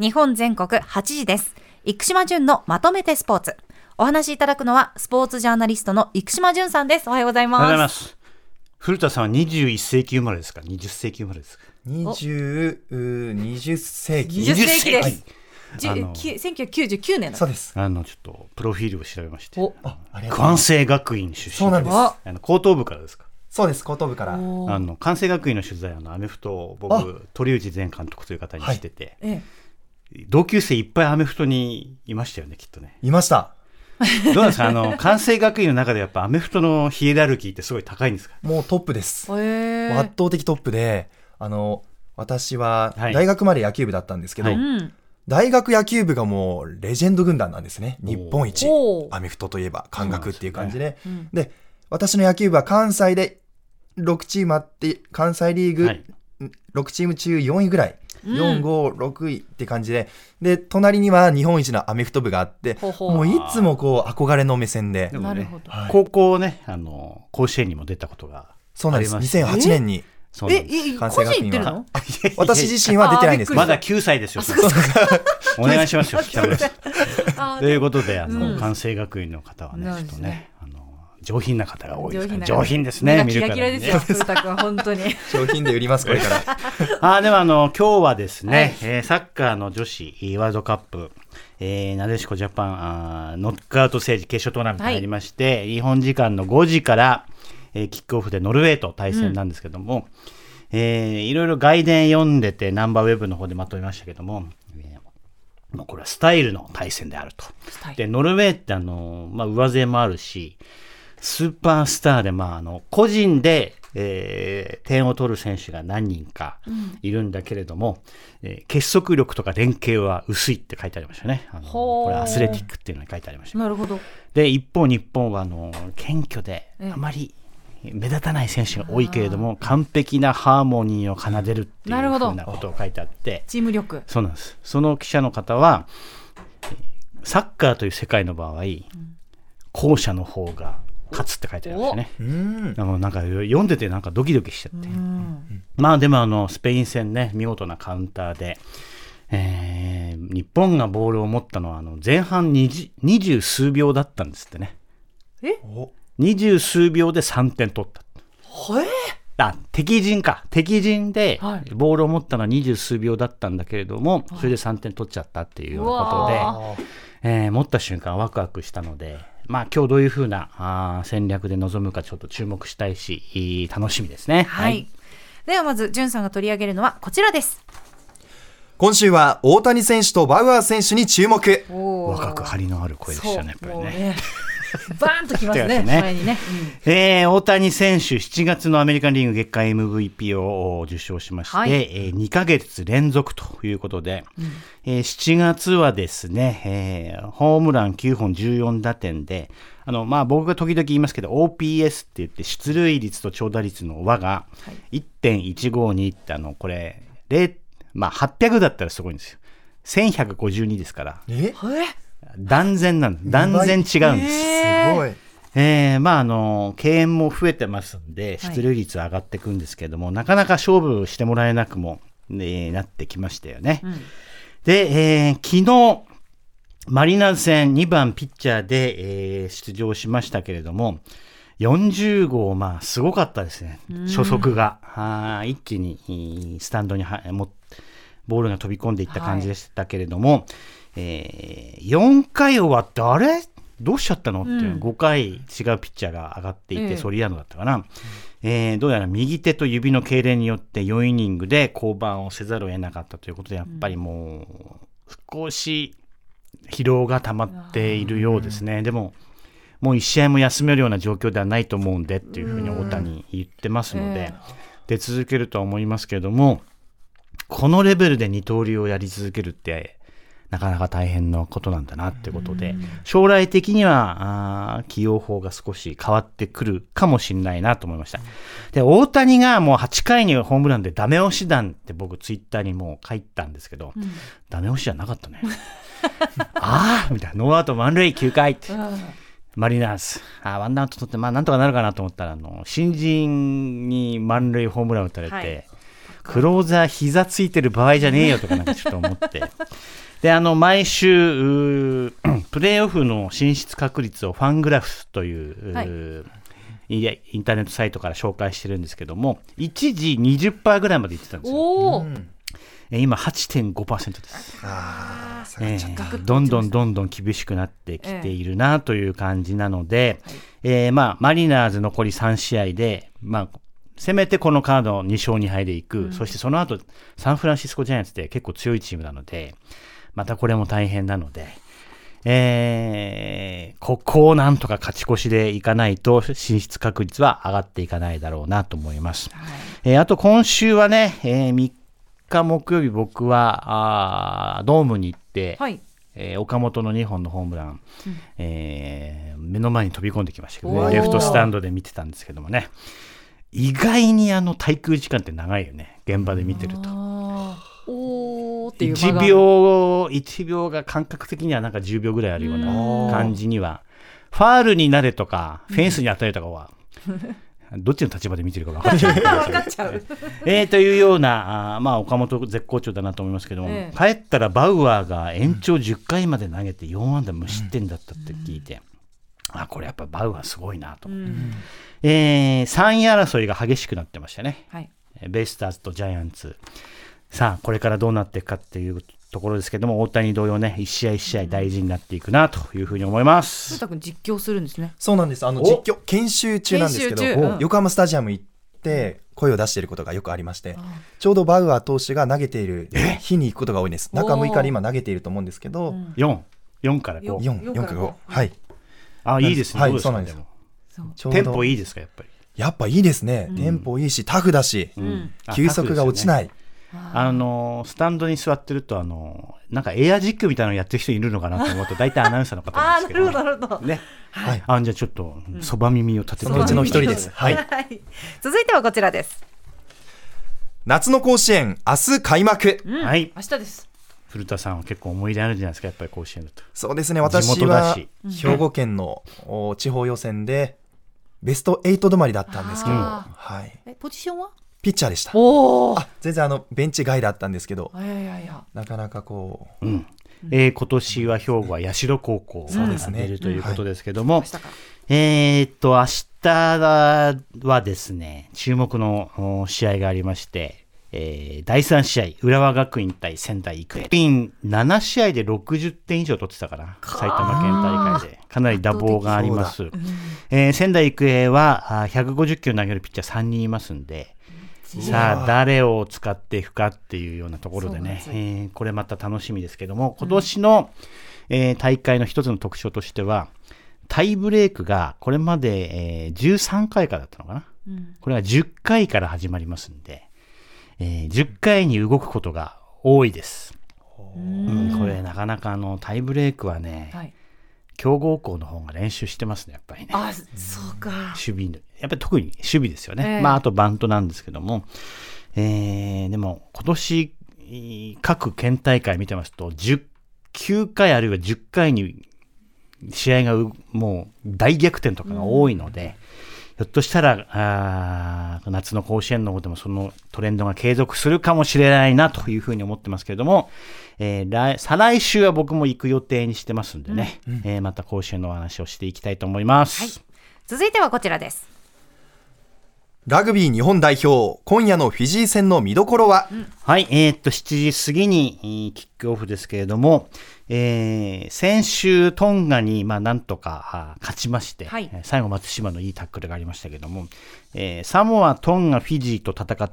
日本全国8時です。生島淳のまとめてスポーツ。お話しいただくのはスポーツジャーナリストの生島淳さんです。おはようございます。おはようございます。古田さんは21世紀生まれですか20世紀生まれですか20世紀です、はい、1999年だそうです。ちょっとプロフィールを調べまして、関西学院出身。そうなんです。高等部からですか。そうです、高等部から。関西学院の取材、アメフトを僕鳥内前監督という方にしてて、はい、同級生いっぱいアメフトにいましたよね、きっとね。いました。どうなんですか、関西学院の中でやっぱアメフトのヒエラルキーってすごい高いんですか。もうトップです。圧倒的トップで、私は大学まで野球部だったんですけど、はいはい、大学野球部がもうレジェンド軍団なんですね。日本一アメフトといえば関学っていう感じで、うん、で私の野球部は関西で6チームあって、関西リーグ6チーム中4位ぐらい、4、5、6位って感じで、で隣には日本一のアメフト部があって、もういつもこう憧れの目線で、なるほど、はい、高校ね、甲子園にも出たことが。そうなんです。2008年に関西学院は私自身は出てないんです。まだ9歳ですよ。お願いしますよ、北村さん。ということで、関西学院の方はね、ちょっとね、上品な方が多いですから、上品ですね。見るからにね。キラキラですよ、古田君、本当に。上品で売ります、これから。では、今日はですね、サッカーの女子ワールドカップ、なでしこジャパンノックアウトステージ決勝トーナメントに入りまして、日本時間の5時から、キックオフでノルウェーと対戦なんですけども、いろいろ外伝読んでてナンバーウェブの方でまとめましたけども、これはスタイルの対戦であると。でノルウェーって上背もあるしスーパースターで、個人で、点を取る選手が何人かいるんだけれども、結束力とか連携は薄いって書いてありましたね。これアスレティックっていうのに書いてありました。なるほど。で一方日本は謙虚であまり目立たない選手が多いけれども完璧なハーモニーを奏でるっていうふうなことを書いてあって、チーム力。そうなんです。その記者の方はサッカーという世界の場合、後者の方が勝つって書いてあるんですね。なんか読んでてなんかドキドキしちゃって、でもスペイン戦ね、見事なカウンターで、日本がボールを持ったのは前半20数秒だったんですってね。20数秒で3点取った。敵陣でボールを持ったのは20数秒だったんだけれども、それで3点取っちゃったっていうことで、持った瞬間ワクワクしたので、今日どういうふうな戦略で臨むかちょっと注目したいし楽しみですね。ではまず淳さんが取り上げるのはこちらです。今週は大谷選手とバウアー選手に注目。若く張りのある声でしたね、やっぱりね。バーンときます ね前にね、大谷選手7月のアメリカンリーグ月間 MVP を受賞しまして、2ヶ月連続ということで、7月はですね、ホームラン9本14打点で僕が時々言いますけど OPS って言って出塁率と長打率の和が 1.152 ってこれ800だったらすごいんですよ。1152ですから、断然違うんです。すごい。敬遠も増えてますんで出塁率は上がっていくんですけども、なかなか勝負してもらえなくも、なってきましたよね。で、昨日マリナーズ戦2番ピッチャーで、出場しましたけれども40号、すごかったですね。初速が一気にスタンドにボールが飛び込んでいった感じでしたけれども、4回終わってあれどうしちゃったのっていう、5回違うピッチャーが上がっていて、ソリアーノだったかな、どうやら右手と指の痙攣によって4イニングで降板をせざるを得なかったということで、やっぱりもう少し疲労が溜まっているようですね。でももう1試合も休めるような状況ではないと思うんでっていうふうに大谷言ってますので、出続けるとは思いますけれども、このレベルで二刀流をやり続けるってなかなか大変なことなんだなってことで、将来的には起用法が少し変わってくるかもしれないなと思いました。で大谷がもう8回にホームランでダメ押し弾って僕ツイッターにもう書いたんですけど、ダメ押しじゃなかったね。みたいな、ノーアウト満塁9回ってマリナーズワンアウト取ってなんとかなるかなと思ったら新人に満塁ホームラン打たれて、クローザー膝ついてる場合じゃねえよとかなんかちょっと思ってで毎週プレーオフの進出確率をファングラフという、インターネットサイトから紹介してるんですけども、一時 20% ぐらいまでいってたんですよ。おー、今 8.5% です。あ、どんどん厳しくなってきているなという感じなので、マリナーズ残り3試合で、せめてこのカード2勝2敗でいく、そしてその後サンフランシスコジャイアンツって結構強いチームなので、またこれも大変なので、ここをなんとか勝ち越しでいかないと進出確率は上がっていかないだろうなと思います、あと今週はね、3日木曜日僕はドームに行って、岡本の2本のホームラン、目の前に飛び込んできましたけど、レフトスタンドで見てたんですけどもね、意外に滞空時間って長いよね、現場で見てると。1秒が感覚的にはなんか10秒ぐらいあるような感じには、ファールになれとかフェンスに当たれとかはどっちの立場で見てるか分かっちゃう分かっちゃうというような岡本絶好調だなと思いますけども、帰ったらバウアーが延長10回まで投げて4安打無失点だったって聞いて、これやっぱバウアーすごいなと思って、3位争いが激しくなってましたね、ベイスターズとジャイアンツ。さあこれからどうなっていくかっていうところですけども、大谷同様ね、一試合一試合大事になっていくなというふうに思います。古田君実況するんですね。そうなんです。実況研修中なんですけど、横浜スタジアム行って声を出していることがよくありまして、ちょうどバウアー投手が投げている日に行くことが多いです。中6日に今投げていると思うんですけど、4から5、4から5、いいですね。そうなんです。テンポいいですか？やっぱいいですね。テンポいいしタフだし、球速が落ちない。スタンドに座ってるとなんかエアジックみたいなのやってる人いるのかなと思うと、大体アナウンサーの方なんですけど、ね、じゃあちょっとそば耳を立てて、そのうちの一人です。続いてはこちらです。夏の甲子園明日開幕。明日です。古田さんは結構思い出あるんじゃないですか、やっぱり甲子園だと。そうですね、私は兵庫県の地方予選でベスト8止まりだったんですけど、ポジションはピッチャーでした。全然ベンチ外だったんですけど、なかなかこう、今年は兵庫は社高校が出るということですけども、明日はですね、注目の試合がありまして、第3試合浦和学院対仙台育英。7試合で60点以上取ってたかな、埼玉県大会でかなり打棒があります、仙台育英は150球投げるピッチャー3人いますんで、さあ誰を使っていくかっていうようなところでね、これまた楽しみですけども、今年の、大会の一つの特徴としてはタイブレークがこれまで、13回からだったのかな、これは10回から始まりますんで、10回に動くことが多いです、これなかなかタイブレークはね、強豪校の方が練習してますね、やっぱりね。あ、そうか。守備のやっぱり特に守備ですよね、あとバントなんですけども、でも今年各県大会見てますと9回あるいは10回に試合がもう大逆転とかが多いので、ひょっとしたら夏の甲子園の方でもそのトレンドが継続するかもしれないなというふうに思ってますけれども、再来週は僕も行く予定にしてますんでね、また甲子園のお話をしていきたいと思います、続いてはこちらです。ラグビー日本代表、今夜のフィジー戦の見どころは、7時過ぎにキックオフですけれども、先週トンガになんとか勝ちまして、最後松島のいいタックルがありましたけれども、サモア、トンガ、フィジーと戦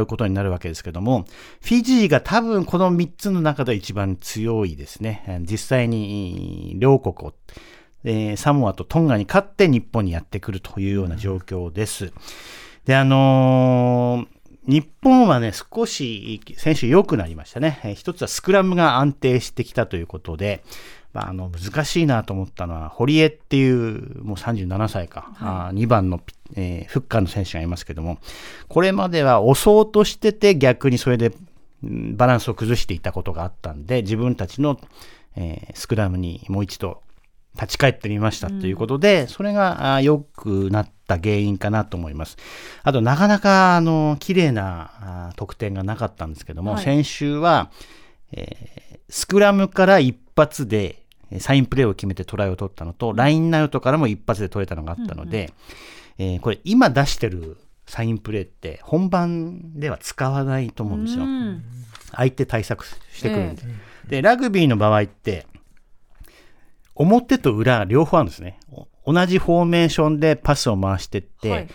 うことになるわけですけれども、フィジーが多分この3つの中で一番強いですね。実際に両国をサモアとトンガに勝って日本にやってくるというような状況です、で日本はね、少し選手良くなりましたね。一つはスクラムが安定してきたということで、難しいなと思ったのは堀江っていうもう37歳か、2番の、フッカーの選手がいますけども、これまでは押そうとしてて逆にそれでバランスを崩していたことがあったんで、自分たちの、スクラムにもう一度立ち返ってみましたということで、それが良くなった原因かなと思います。あとなかなか綺麗な得点がなかったんですけども、はい、先週は、スクラムから一発でサインプレーを決めてトライを取ったのと、ラインアウトからも一発で取れたのがあったので、これ今出してるサインプレーって本番では使わないと思うんですよ。相手対策してくるんで、でラグビーの場合って表と裏両方あるんですね。同じフォーメーションでパスを回してって、はい、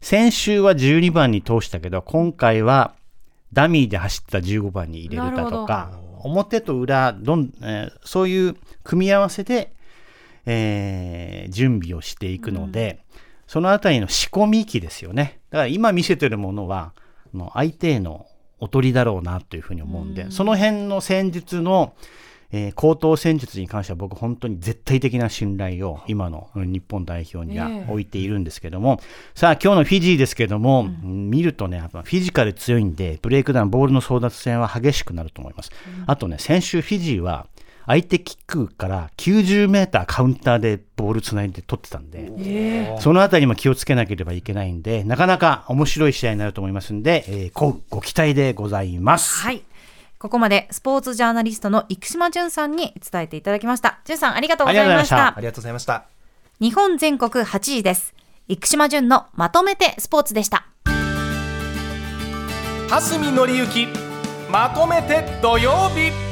先週は12番に通したけど、今回はダミーで走った15番に入れれたとか、表と裏そういう組み合わせで、準備をしていくので、そのあたりの仕込み機ですよね。だから今見せてるものは相手へのおとりだろうなというふうに思うんで、その辺の戦術の高等戦術に関しては僕本当に絶対的な信頼を今の日本代表には置いているんですけども、さあ今日のフィジーですけども、見るとね、やっぱフィジカル強いんで、ブレイクダウン、ボールの争奪戦は激しくなると思います。あとね、先週フィジーは相手キックから90メーターカウンターでボールつないで取ってたんで、そのあたりも気をつけなければいけないんで、なかなか面白い試合になると思いますんで、ご期待でございます。はい、ここまでスポーツジャーナリストの生島淳さんに伝えていただきました。淳さん、ありがとうございました。ありがとうございました。日本全国8位です。生島淳のまとめてスポーツでした。蓮見紀之まとめて土曜日。